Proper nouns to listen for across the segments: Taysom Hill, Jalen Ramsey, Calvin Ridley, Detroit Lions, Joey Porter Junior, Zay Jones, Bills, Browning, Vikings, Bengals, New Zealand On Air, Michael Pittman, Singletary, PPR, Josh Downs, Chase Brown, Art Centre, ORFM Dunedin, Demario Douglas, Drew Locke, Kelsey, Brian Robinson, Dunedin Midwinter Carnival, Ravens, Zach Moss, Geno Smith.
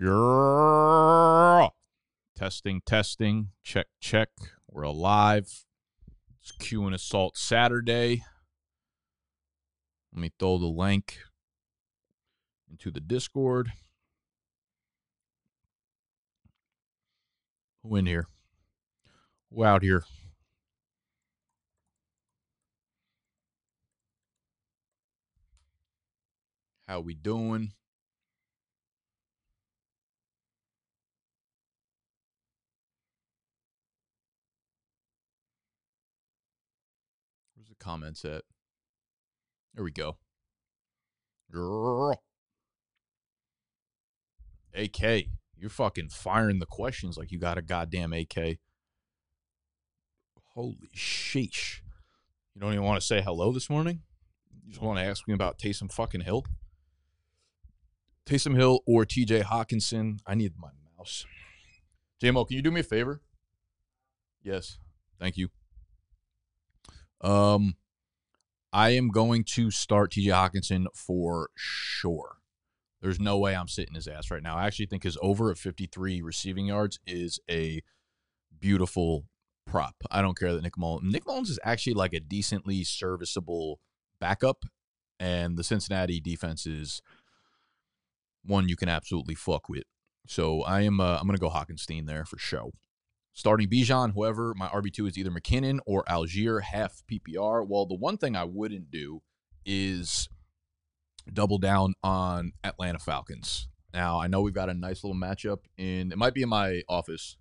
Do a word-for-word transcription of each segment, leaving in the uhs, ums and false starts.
Yeah. Testing, testing, check, check. We're alive. It's Q and Assault Saturday. Let me throw the link into the Discord. Who in here? Who out here? How we doing? Where's the comments at? There we go. Girl. A K, you're fucking firing the questions like you got a goddamn A K. Holy sheesh. You don't even want to say hello this morning? You just want to ask me about Taysom fucking Hill? Taysom Hill or T J. Hockenson. I need my mouse. J M O, can you do me a favor? Yes. Thank you. Um, I am going to start T J. Hockenson for sure. There's no way I'm sitting his ass right now. I actually think his over of fifty-three receiving yards is a beautiful prop. I don't care that Nick Mullins. Nick Mullins is actually like a decently serviceable backup, and the Cincinnati defense is one you can absolutely fuck with. So I am uh, I'm going to go Hockenstein there for show. Starting Bijan, however, my R B two is either McKinnon or Aljair, half P P R. Well, the one thing I wouldn't do is double down on Atlanta Falcons. Now, I know we've got a nice little matchup in, it might be in my office.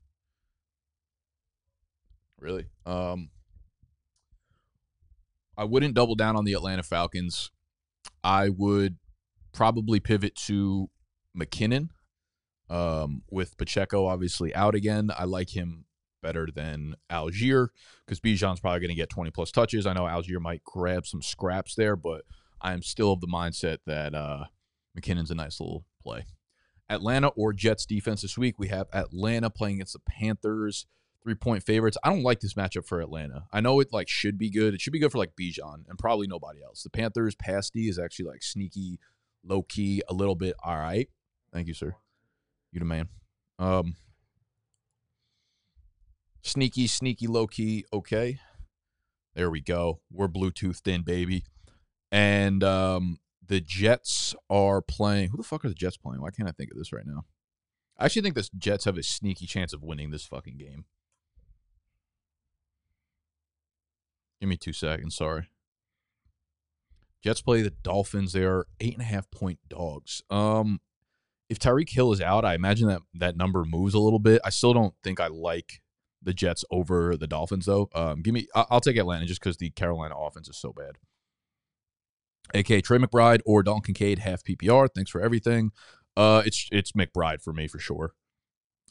Really? Um, I wouldn't double down on the Atlanta Falcons. I would probably pivot to McKinnon. Um, with Pacheco obviously out again, I like him better than Aljair because Bijan's probably going to get twenty plus touches. I know Aljair might grab some scraps there, but I'm still of the mindset that uh, McKinnon's a nice little play. Atlanta or Jets defense this week. We have Atlanta playing against the Panthers, three-point favorites. I don't like this matchup for Atlanta. I know it like should be good. It should be good for like Bijan and probably nobody else. The Panthers pass D is actually like sneaky, low-key, a little bit all right. Thank you, sir. You the man. Um, sneaky, sneaky, low-key, okay. There we go. We're Bluetoothed in, baby. And um, the Jets are playing. Who the fuck are the Jets playing? Why can't I think of this right now? I actually think the Jets have a sneaky chance of winning this fucking game. Give me two seconds. Sorry. Jets play the Dolphins. They are eight and a half point dogs. Um... If Tyreek Hill is out, I imagine that that number moves a little bit. I still don't think I like the Jets over the Dolphins, though. Um, give me, I'll take Atlanta just because the Carolina offense is so bad. A K Trey McBride or Dalton Kincaid, half P P R. Thanks for everything. Uh, it's it's McBride for me for sure.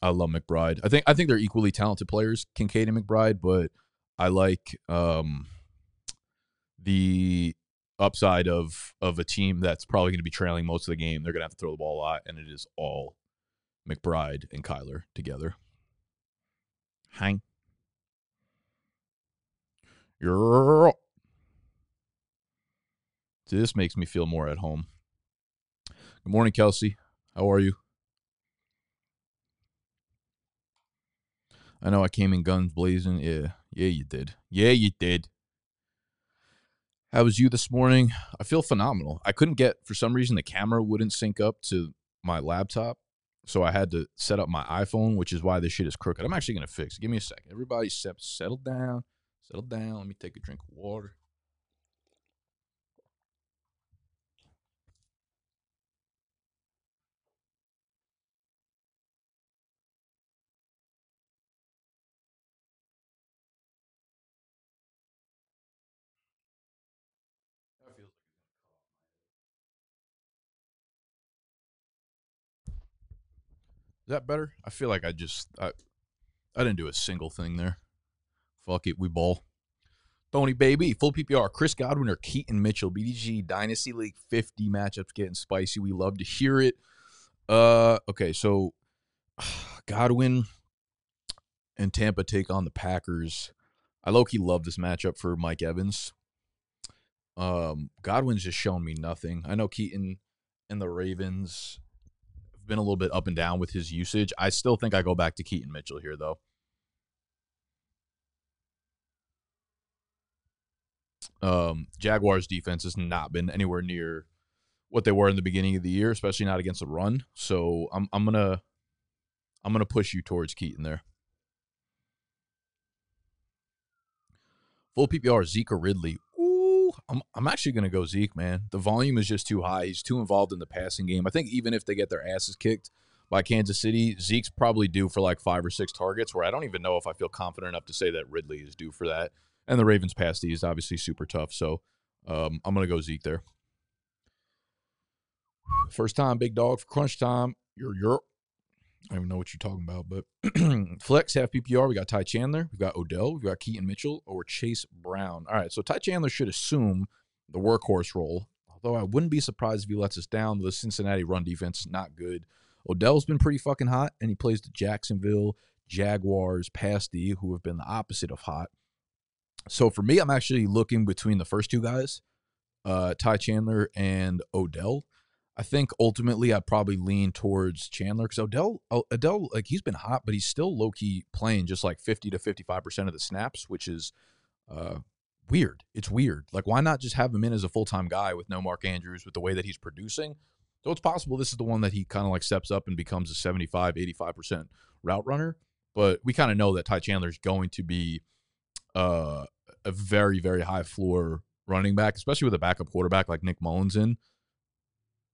I love McBride. I think I think they're equally talented players, Kincaid and McBride, but I like um, the. upside of of a team that's probably going to be trailing most of the game. They're going to have to throw the ball a lot, and it is all McBride and Kyler together. Hang. Yo. This makes me feel more at home. Good morning, Kelsey. How are you? I know I came in guns blazing. Yeah, yeah, you did. Yeah, you did. How was you this morning? I feel phenomenal. I couldn't get, for some reason, the camera wouldn't sync up to my laptop, so I had to set up my iPhone, which is why this shit is crooked. I'm actually going to fix it. Give me a second. Everybody settle down. Settle down. Let me take a drink of water. Is that better? I feel like I just, I, I didn't do a single thing there. Fuck it, we ball. Tony, baby, full P P R. Chris Godwin or Keaton Mitchell. B D G Dynasty League fifty matchups getting spicy. We love to hear it. Uh, okay, so Godwin and Tampa take on the Packers. I low-key love this matchup for Mike Evans. Um, Godwin's just shown me nothing. I know Keaton and the Ravens been a little bit up and down with his usage. I still think I go back to Keaton Mitchell here, though. Um, Jaguars defense has not been anywhere near what they were in the beginning of the year, especially not against the run. So I'm I'm gonna I'm gonna push you towards Keaton there. Full P P R, Zeke or Ridley? Ooh, I'm I'm actually gonna go Zeke, man. The volume is just too high. He's too involved in the passing game. I think even if they get their asses kicked by Kansas City, Zeke's probably due for like five or six targets, where I don't even know if I feel confident enough to say that Ridley is due for that. And the Ravens' pass D is obviously super tough, so um, I'm going to go Zeke there. First time, big dog, for crunch time. You're, you're. I don't even know what you're talking about, but flex, half P P R, we got Ty Chandler, we've got Odell, we've got Keaton Mitchell, or Chase Brown. All right, so Ty Chandler should assume the workhorse role, although I wouldn't be surprised if he lets us down. The Cincinnati run defense, not good. Odell's been pretty fucking hot, and he plays the Jacksonville Jaguars pass D, who have been the opposite of hot. So for me, I'm actually looking between the first two guys, uh, Ty Chandler and Odell. I think ultimately I'd probably lean towards Chandler because Odell, Odell, like he's been hot, but he's still low-key playing just like fifty to fifty-five percent of the snaps, which is uh, weird. It's weird. Like, why not just have him in as a full-time guy with no Mark Andrews, with the way that he's producing? So it's possible this is the one that he kind of like steps up and becomes a seventy-five, eighty-five percent route runner. But we kind of know that Ty Chandler's going to be Uh, a very, very high floor running back, especially with a backup quarterback like Nick Mullins in.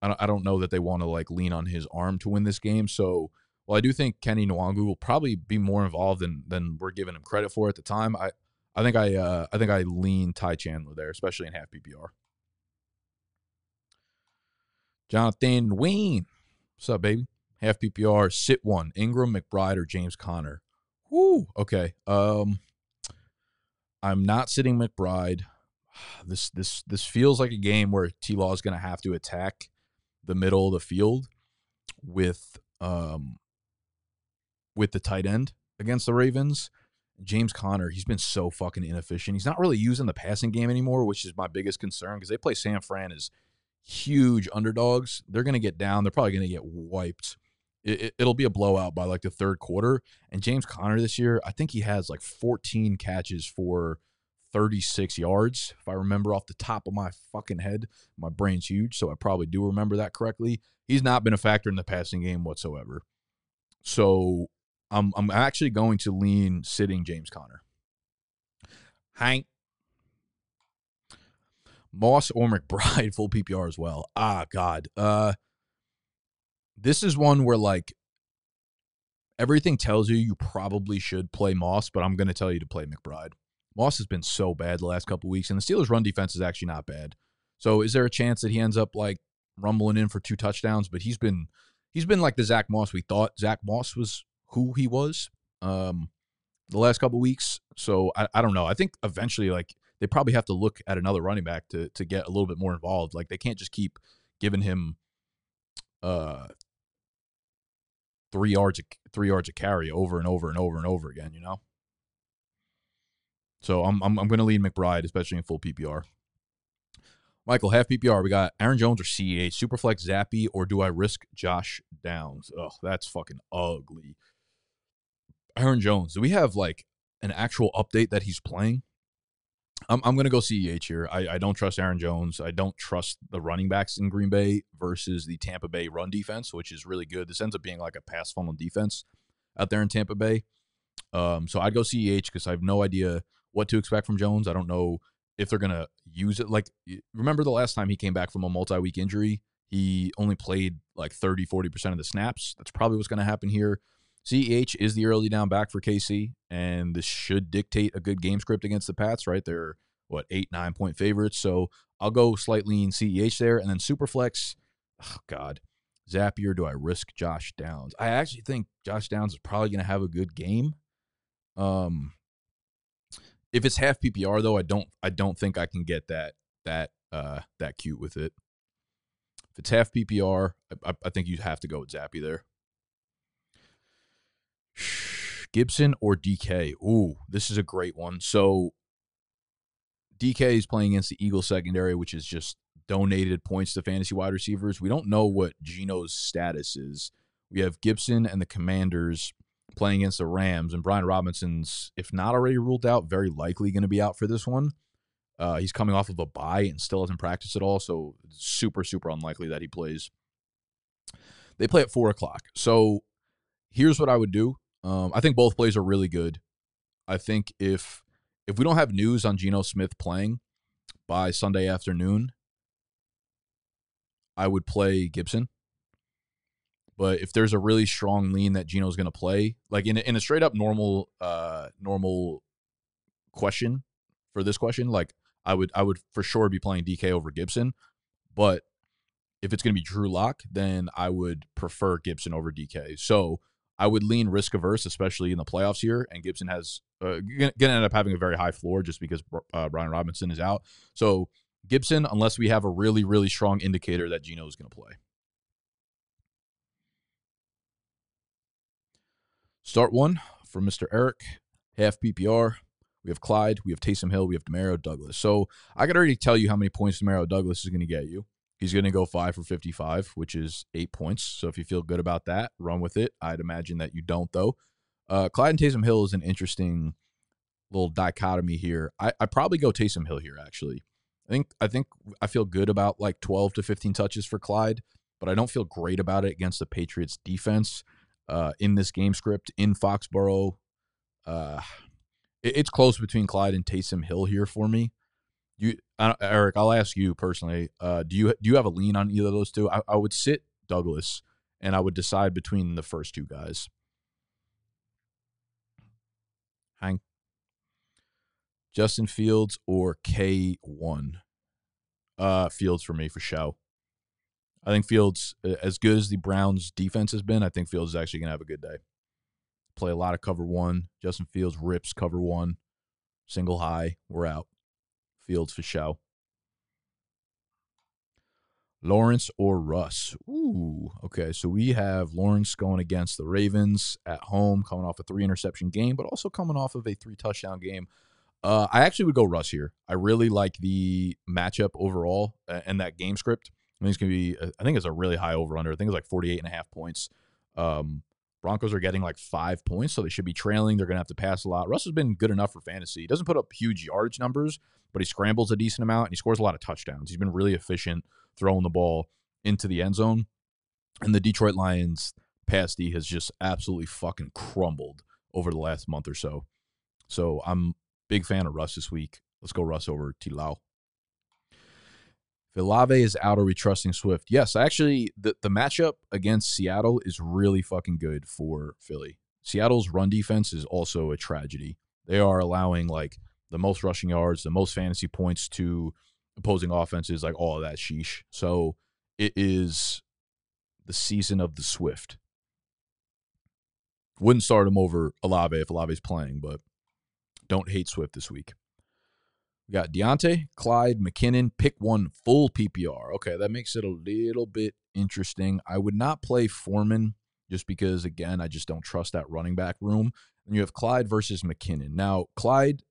I don't, I don't know that they want to like lean on his arm to win this game. So while I do think Kenny Nwangu will probably be more involved than than we're giving him credit for at the time, I I think I uh, I think I lean Ty Chandler there, especially in half P P R. Jonathan Wayne, what's up, baby? Half P P R, sit one, Ingram, McBride, or James Conner. Woo, okay. Um. I'm not sitting McBride. This this this feels like a game where T-Law is going to have to attack the middle of the field with um with the tight end against the Ravens. James Conner, he's been so fucking inefficient. He's not really using the passing game anymore, which is my biggest concern because they play San Fran as huge underdogs. They're going to get down. They're probably going to get wiped. It, it'll be a blowout by like the third quarter. And James Conner this year, I think he has like fourteen catches for thirty-six yards, if I remember off the top of my fucking head. My brain's huge, so I probably do remember that correctly. He's not been a factor in the passing game whatsoever. So I'm I'm actually going to lean sitting James Conner. Hank. Moss or McBride, full P P R as well. Ah, God. Uh. This is one where, like, everything tells you you probably should play Moss, but I'm going to tell you to play McBride. Moss has been so bad the last couple of weeks, and the Steelers' run defense is actually not bad. So is there a chance that he ends up, like, rumbling in for two touchdowns? But he's been, he's been like the Zach Moss we thought Zach Moss was who he was um, the last couple of weeks. So I, I don't know. I think eventually, like, they probably have to look at another running back to to get a little bit more involved. Like, they can't just keep giving him uh. Three yards, three yards of carry over and over and over and over again, you know. So I'm I'm, I'm going to lead McBride, especially in full P P R. Michael, half P P R. We got Aaron Jones or C E H, Superflex, Zappe, or do I risk Josh Downs? Oh, that's fucking ugly. Aaron Jones. Do we have like an actual update that he's playing? I'm I'm going to go C E H here. I I don't trust Aaron Jones. I don't trust the running backs in Green Bay versus the Tampa Bay run defense, which is really good. This ends up being like a pass funnel defense out there in Tampa Bay. Um, so I'd go C E H because I have no idea what to expect from Jones. I don't know if they're going to use it. Like, remember the last time he came back from a multi-week injury, he only played like thirty, forty percent of the snaps. That's probably what's going to happen here. C E H is the early down back for K C, and this should dictate a good game script against the Pats, right? They're, what, eight, nine-point favorites. So I'll go slightly in C E H there. And then Superflex, oh, God, Zappe, or do I risk Josh Downs? I actually think Josh Downs is probably going to have a good game. Um, if it's half P P R, though, I don't I don't think I can get that that uh, that cute with it. If it's half P P R, I, I think you have to go with Zappe there. Gibson or D K? Ooh, this is a great one. So D K is playing against the Eagles secondary, which is just donated points to fantasy wide receivers. We don't know what Geno's status is. We have Gibson and the Commanders playing against the Rams, and Brian Robinson's, if not already ruled out, very likely going to be out for this one. Uh, he's coming off of a bye and still hasn't practiced at all, so super, super unlikely that he plays. They play at four o'clock. So here's what I would do. Um, I think both plays are really good. I think if if we don't have news on Geno Smith playing by Sunday afternoon, I would play Gibson. But if there's a really strong lean that Geno's going to play, like in a, in a straight up normal uh, normal question for this question, like I would I would for sure be playing D K over Gibson. But if it's going to be Drew Locke, then I would prefer Gibson over D K. So I would lean risk averse, especially in the playoffs here. And Gibson has uh, going to end up having a very high floor just because uh, Brian Robinson is out. So Gibson, unless we have a really, really strong indicator that Geno is going to play. Start one for Mister Eric, half P P R. We have Clyde. We have Taysom Hill. We have Demario Douglas. So I could already tell you how many points Demario Douglas is going to get you. He's going to go five for fifty-five, which is eight points. So if you feel good about that, run with it. I'd imagine that you don't, though. Uh, Clyde and Taysom Hill is an interesting little dichotomy here. I, I probably go Taysom Hill here, actually. I think I think I feel good about like twelve to fifteen touches for Clyde, but I don't feel great about it against the Patriots defense. Uh, in this game script, in Foxborough. Uh, it, it's close between Clyde and Taysom Hill here for me. You, I don't, Eric, I'll ask you personally, uh, do you do you have a lean on either of those two? I, I would sit Douglas, and I would decide between the first two guys. Hank. Justin Fields or K one? Uh, Fields for me, for show. I think Fields, as good as the Browns' defense has been, I think Fields is actually going to have a good day. Play a lot of cover one. Justin Fields rips cover one. Single high. We're out. Fields for show. Lawrence or Russ? Ooh, okay. So we have Lawrence going against the Ravens at home, coming off a three-interception game, but also coming off of a three-touchdown game. Uh, I actually would go Russ here. I really like the matchup overall and that game script. I think it's going to be, I think it's a really high over-under. I think it's like forty-eight and a half points. Um, Broncos are getting like five points, so they should be trailing. They're going to have to pass a lot. Russ has been good enough for fantasy. He doesn't put up huge yardage numbers, but he scrambles a decent amount, and he scores a lot of touchdowns. He's been really efficient throwing the ball into the end zone. And the Detroit Lions' pass D has just absolutely fucking crumbled over the last month or so. So I'm a big fan of Russ this week. Let's go Russ over T-Law. Olave is out. Are we trusting Swift? Yes, actually, the, the matchup against Seattle is really fucking good for Philly. Seattle's run defense is also a tragedy. They are allowing, like, the most rushing yards, the most fantasy points to opposing offenses, like, all of that sheesh. So it is the season of the Swift. Wouldn't start him over Olave if Olave's playing, but don't hate Swift this week. We got Deontay, Clyde, McKinnon, pick one full P P R. Okay, that makes it a little bit interesting. I would not play Foreman just because, again, I just don't trust that running back room. And you have Clyde versus McKinnon. Now, Clyde,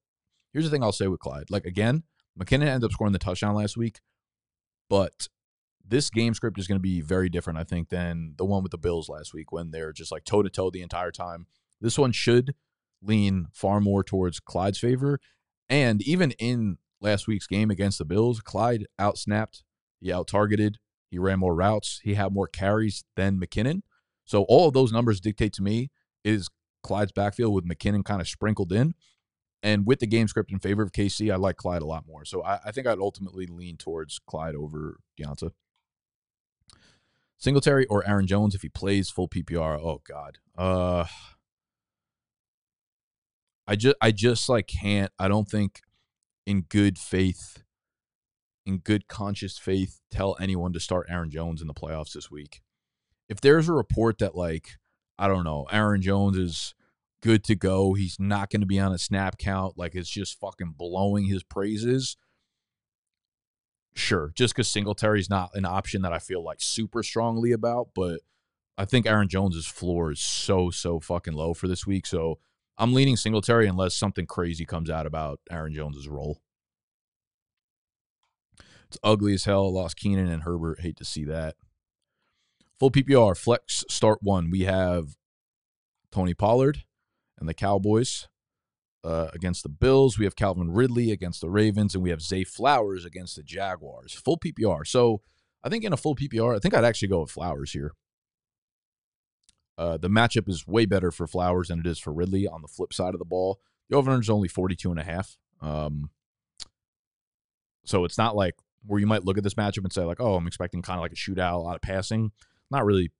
here's the thing I'll say with Clyde. Like, again, McKinnon ended up scoring the touchdown last week, but this game script is going to be very different, I think, than the one with the Bills last week when they're just like toe-to-toe the entire time. This one should lean far more towards Clyde's favor. And even in last week's game against the Bills, Clyde outsnapped, he out-targeted, he ran more routes, he had more carries than McKinnon. So all of those numbers dictate to me is Clyde's backfield with McKinnon kind of sprinkled in. And with the game script in favor of K C, I like Clyde a lot more. So I, I think I'd ultimately lean towards Clyde over Deonta. Singletary or Aaron Jones if he plays full P P R? Oh, God. Uh... I just, I just like can't, I don't think in good faith, in good conscious faith, tell anyone to start Aaron Jones in the playoffs this week. If there's a report that like, I don't know, Aaron Jones is good to go, he's not going to be on a snap count, like it's just fucking blowing his praises. Sure, just because Singletary's not an option that I feel like super strongly about, but I think Aaron Jones's floor is so, so fucking low for this week, so I'm leaning Singletary unless something crazy comes out about Aaron Jones' role. It's ugly as hell. Lost Keenan and Herbert. Hate to see that. Full P P R, flex, start one. We have Tony Pollard and the Cowboys uh, against the Bills. We have Calvin Ridley against the Ravens, and we have Zay Flowers against the Jaguars. Full P P R. So I think in a full P P R, I think I'd actually go with Flowers here. Uh, the matchup is way better for Flowers than it is for Ridley on the flip side of the ball. The over-under is only forty-two and a half. Um, so it's not like where you might look at this matchup and say, like, oh, I'm expecting kind of like a shootout, a lot of passing. Not really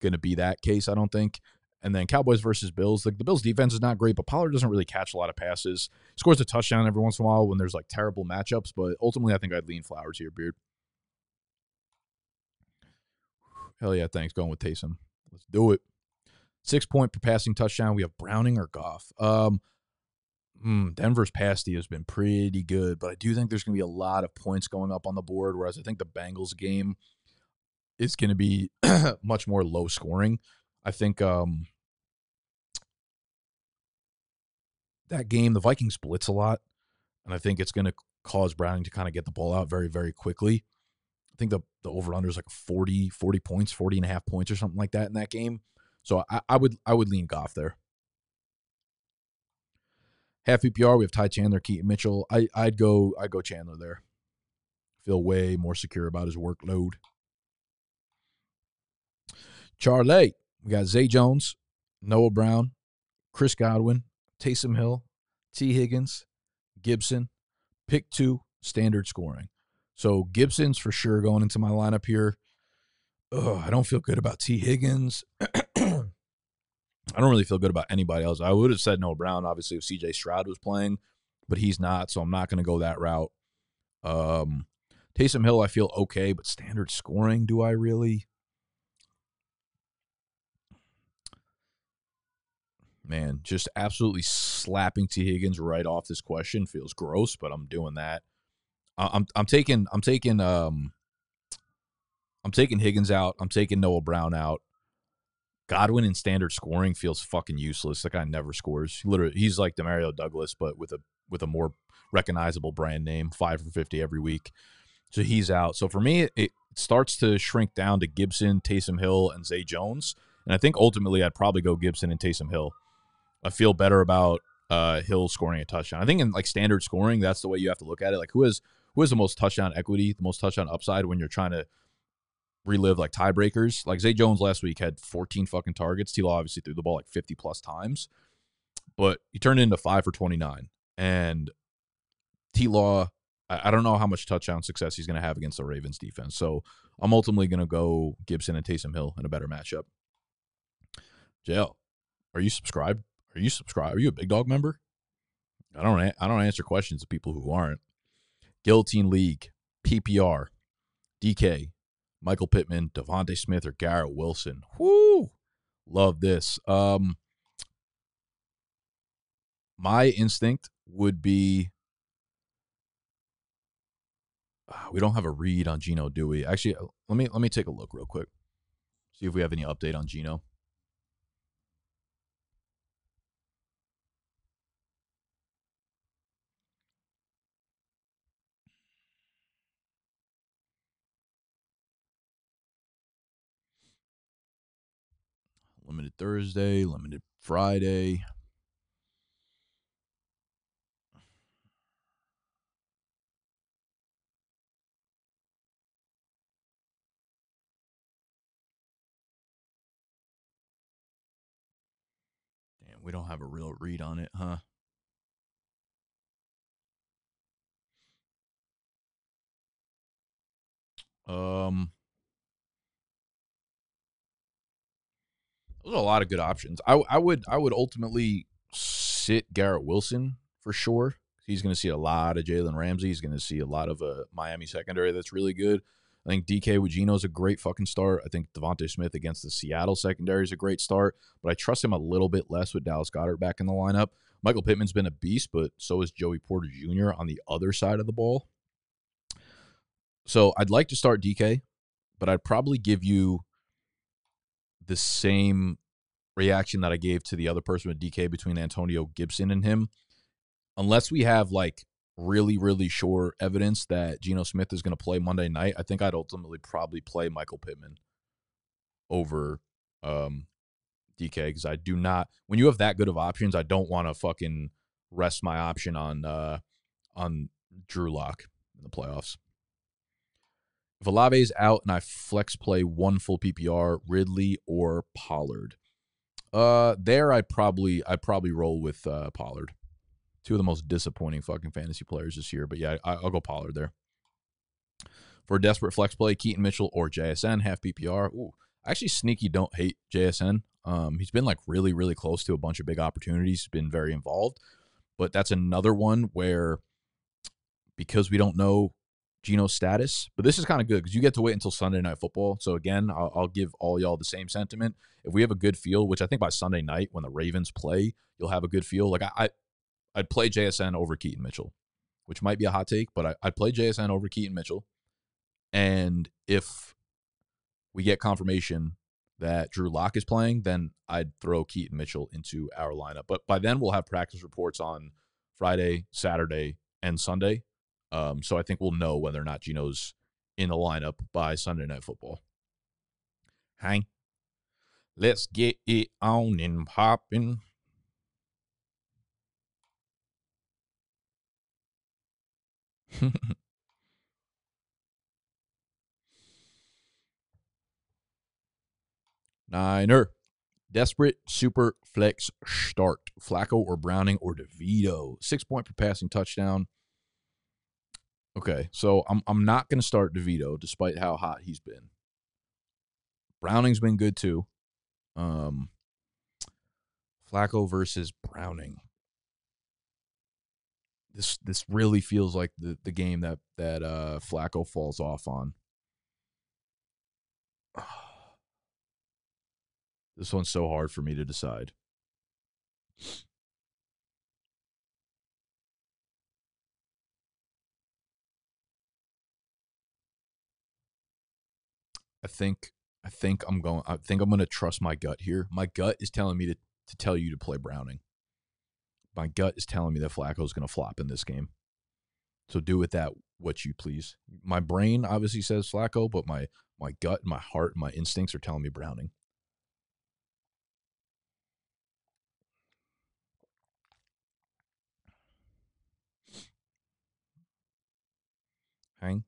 going to be that case, I don't think. And then Cowboys versus Bills. Like, the Bills' defense is not great, but Pollard doesn't really catch a lot of passes. Scores a touchdown every once in a while when there's, like, terrible matchups. But ultimately, I think I'd lean Flowers here, Beard. Hell yeah, thanks. Going with Taysom. Let's do it. Six point per passing touchdown. We have Browning or Goff. Um, mm, Denver's pasty has been pretty good, but I do think there's going to be a lot of points going up on the board, whereas I think the Bengals game is going to be much more low scoring. I think um, that game, the Vikings blitz a lot, and I think it's going to cause Browning to kind of get the ball out very, very quickly. I think the, the over-under is like forty, forty points, forty and a half points or something like that in that game. So I, I would I would lean Goff there. Half P P R, we have Ty Chandler, Keaton Mitchell. I, I'd go I'd go Chandler there. Feel way more secure about his workload. Charlie, we got Zay Jones, Noah Brown, Chris Godwin, Taysom Hill, T. Higgins, Gibson, pick two, standard scoring. So Gibson's for sure going into my lineup here. Ugh, I don't feel good about T. Higgins. I don't really feel good about anybody else. I would have said Noah Brown, obviously, if C J. Stroud was playing, but he's not, so I'm not going to go that route. Um, Taysom Hill, I feel okay, but standard scoring, do I really? Man, just absolutely slapping T. Higgins right off this question feels gross, but I'm doing that. I'm I'm taking I'm taking um I'm taking Higgins out. I'm taking Noah Brown out. Godwin in standard scoring feels fucking useless. That guy never scores. He literally, he's like Demario Douglas, but with a with a more recognizable brand name. Five for fifty every week. So he's out. So for me, it starts to shrink down to Gibson, Taysom Hill, and Zay Jones. And I think ultimately, I'd probably go Gibson and Taysom Hill. I feel better about uh, Hill scoring a touchdown. I think in like standard scoring, that's the way you have to look at it. Like, who is Who has the most touchdown equity, the most touchdown upside when you're trying to relive, like, tiebreakers? Like, Zay Jones last week had fourteen fucking targets. T-Law obviously threw the ball, like, fifty-plus times. But he turned into five for twenty-nine. And T-Law, I, I don't know how much touchdown success he's going to have against the Ravens defense. So I'm ultimately going to go Gibson and Taysom Hill in a better matchup. J L, are you subscribed? Are you subscribed? Are you a Big Dog member? I don't, I don't answer questions to people who aren't. Guillotine League, P P R, D K, Michael Pittman, Devontae Smith, or Garrett Wilson. Woo! Love this. Um, my instinct would be uh, we don't have a read on Geno, do we? Actually, let me let me take a look real quick. See if we have any update on Geno. Limited Thursday, limited Friday. Damn, we don't have a real read on it, huh? Um... There's a lot of good options. I, I would I would ultimately sit Garrett Wilson for sure. He's going to see a lot of Jalen Ramsey. He's going to see a lot of a Miami secondary that's really good. I think D K with Geno is a great fucking start. I think Devontae Smith against the Seattle secondary is a great start, but I trust him a little bit less with Dallas Goedert back in the lineup. Michael Pittman's been a beast, but so is Joey Porter Junior on the other side of the ball. So I'd like to start D K, but I'd probably give you the same reaction that I gave to the other person with D K between Antonio Gibson and him, unless we have like really, really sure evidence that Geno Smith is going to play Monday night. I think I'd ultimately probably play Michael Pittman. over um, D K, because I do not. When you have that good of options, I don't want to fucking rest my option on uh, on Drew Locke in the playoffs. If Olave's out and I flex play one full P P R, Ridley or Pollard, uh, there I probably I probably roll with uh, Pollard. Two of the most disappointing fucking fantasy players this year, but yeah, I, I'll go Pollard there. For a desperate flex play, Keaton Mitchell or J S N, half P P R. Ooh, I actually sneaky don't hate J S N. Um, he's been like really, really close to a bunch of big opportunities. He's been very involved, but that's another one where because we don't know Geno's status, but this is kind of good because you get to wait until Sunday Night Football. So again, I'll, I'll give all y'all the same sentiment. If we have a good feel, which I think by Sunday night when the Ravens play, you'll have a good feel. Like I, I I'd play J S N over Keaton Mitchell, which might be a hot take, but I, I'd play J S N over Keaton Mitchell. And if we get confirmation that Drew Locke is playing, then I'd throw Keaton Mitchell into our lineup. But by then, we'll have practice reports on Friday, Saturday, and Sunday. Um, so I think we'll know whether or not Geno's in the lineup by Sunday Night Football. Hang. Let's get it on and popping. Niner. Desperate super flex start. Flacco or Browning or DeVito. Six point per passing touchdown. Okay, so I'm I'm not gonna start DeVito despite how hot he's been. Browning's been good too. Um Flacco versus Browning. This this really feels like the, the game that, that uh Flacco falls off on. This one's so hard for me to decide. I think I think I'm going I think I'm going to trust my gut here. My gut is telling me to to tell you to play Browning. My gut is telling me that Flacco is going to flop in this game. So do with that what you please. My brain obviously says Flacco, but my my gut, my heart, my instincts are telling me Browning. Hang.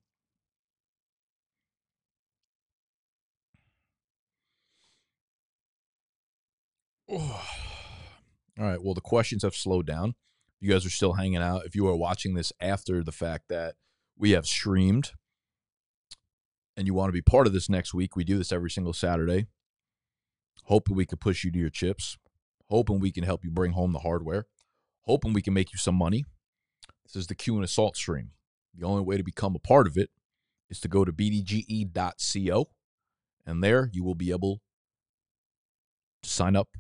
Oh. All right, well, the questions have slowed down. You guys are still hanging out. If you are watching this after the fact that we have streamed and you want to be part of this next week, we do this every single Saturday. Hoping we can push you to your chips. Hoping we can help you bring home the hardware. Hoping we can make you some money. This is the Q and Assault stream. The only way to become a part of it is to go to b d g e dot co, and there you will be able to sign up,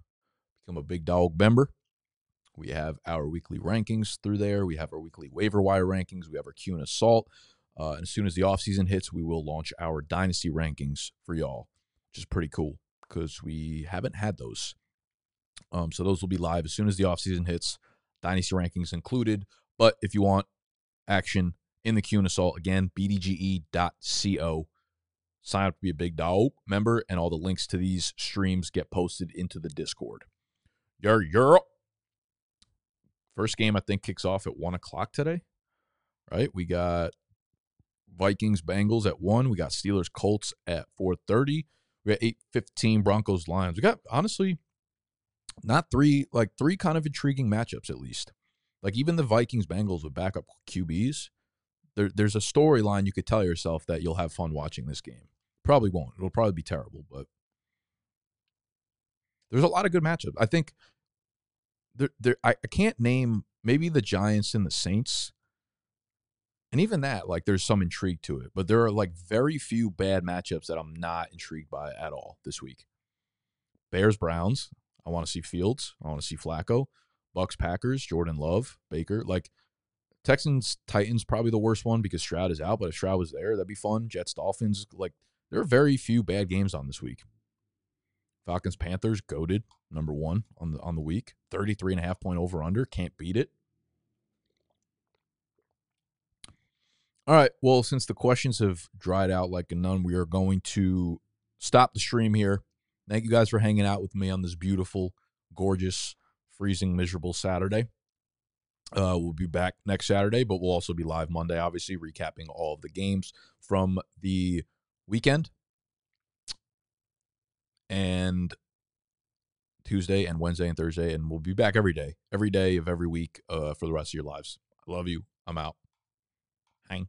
become a Big Dog member. We have our weekly rankings through there. We have our weekly waiver wire rankings. We have our Q and Assault. Uh, and as soon as the offseason hits, we will launch our dynasty rankings for y'all, which is pretty cool because we haven't had those. Um, so those will be live as soon as the offseason hits, dynasty rankings included. But if you want action in the Q and Assault, again, b d g e dot co. Sign up to be a Big Dog member, and all the links to these streams get posted into the Discord. Your Euro. First game, I think, kicks off at one o'clock today, right? We got Vikings, Bengals at one. We got Steelers, Colts at four thirty. We got eight fifteen, Broncos, Lions. We got, honestly, not three, like three kind of intriguing matchups at least. Like even the Vikings, Bengals with backup Q Bs. There, there's a storyline you could tell yourself that you'll have fun watching this game. Probably won't. It'll probably be terrible, but there's a lot of good matchups. I think there, there, I, I can't name maybe the Giants and the Saints, and even that, like there's some intrigue to it, but there are like very few bad matchups that I'm not intrigued by at all this week. Bears, Browns. I want to see Fields. I want to see Flacco. Bucks, Packers. Jordan Love, Baker. Like, Texans, Titans, probably the worst one because Stroud is out, but if Stroud was there, that'd be fun. Jets, Dolphins, like, there are very few bad games on this week. Falcons, Panthers, goated, number one on the on the week. thirty-three and a half point over-under, can't beat it. All right, well, since the questions have dried out like a nun, we are going to stop the stream here. Thank you guys for hanging out with me on this beautiful, gorgeous, freezing, miserable Saturday. Uh, we'll be back next Saturday, but we'll also be live Monday, obviously, recapping all of the games from the weekend. And Tuesday and Wednesday and Thursday, and we'll be back every day, every day of every week uh, for the rest of your lives. I love you. I'm out. Hang.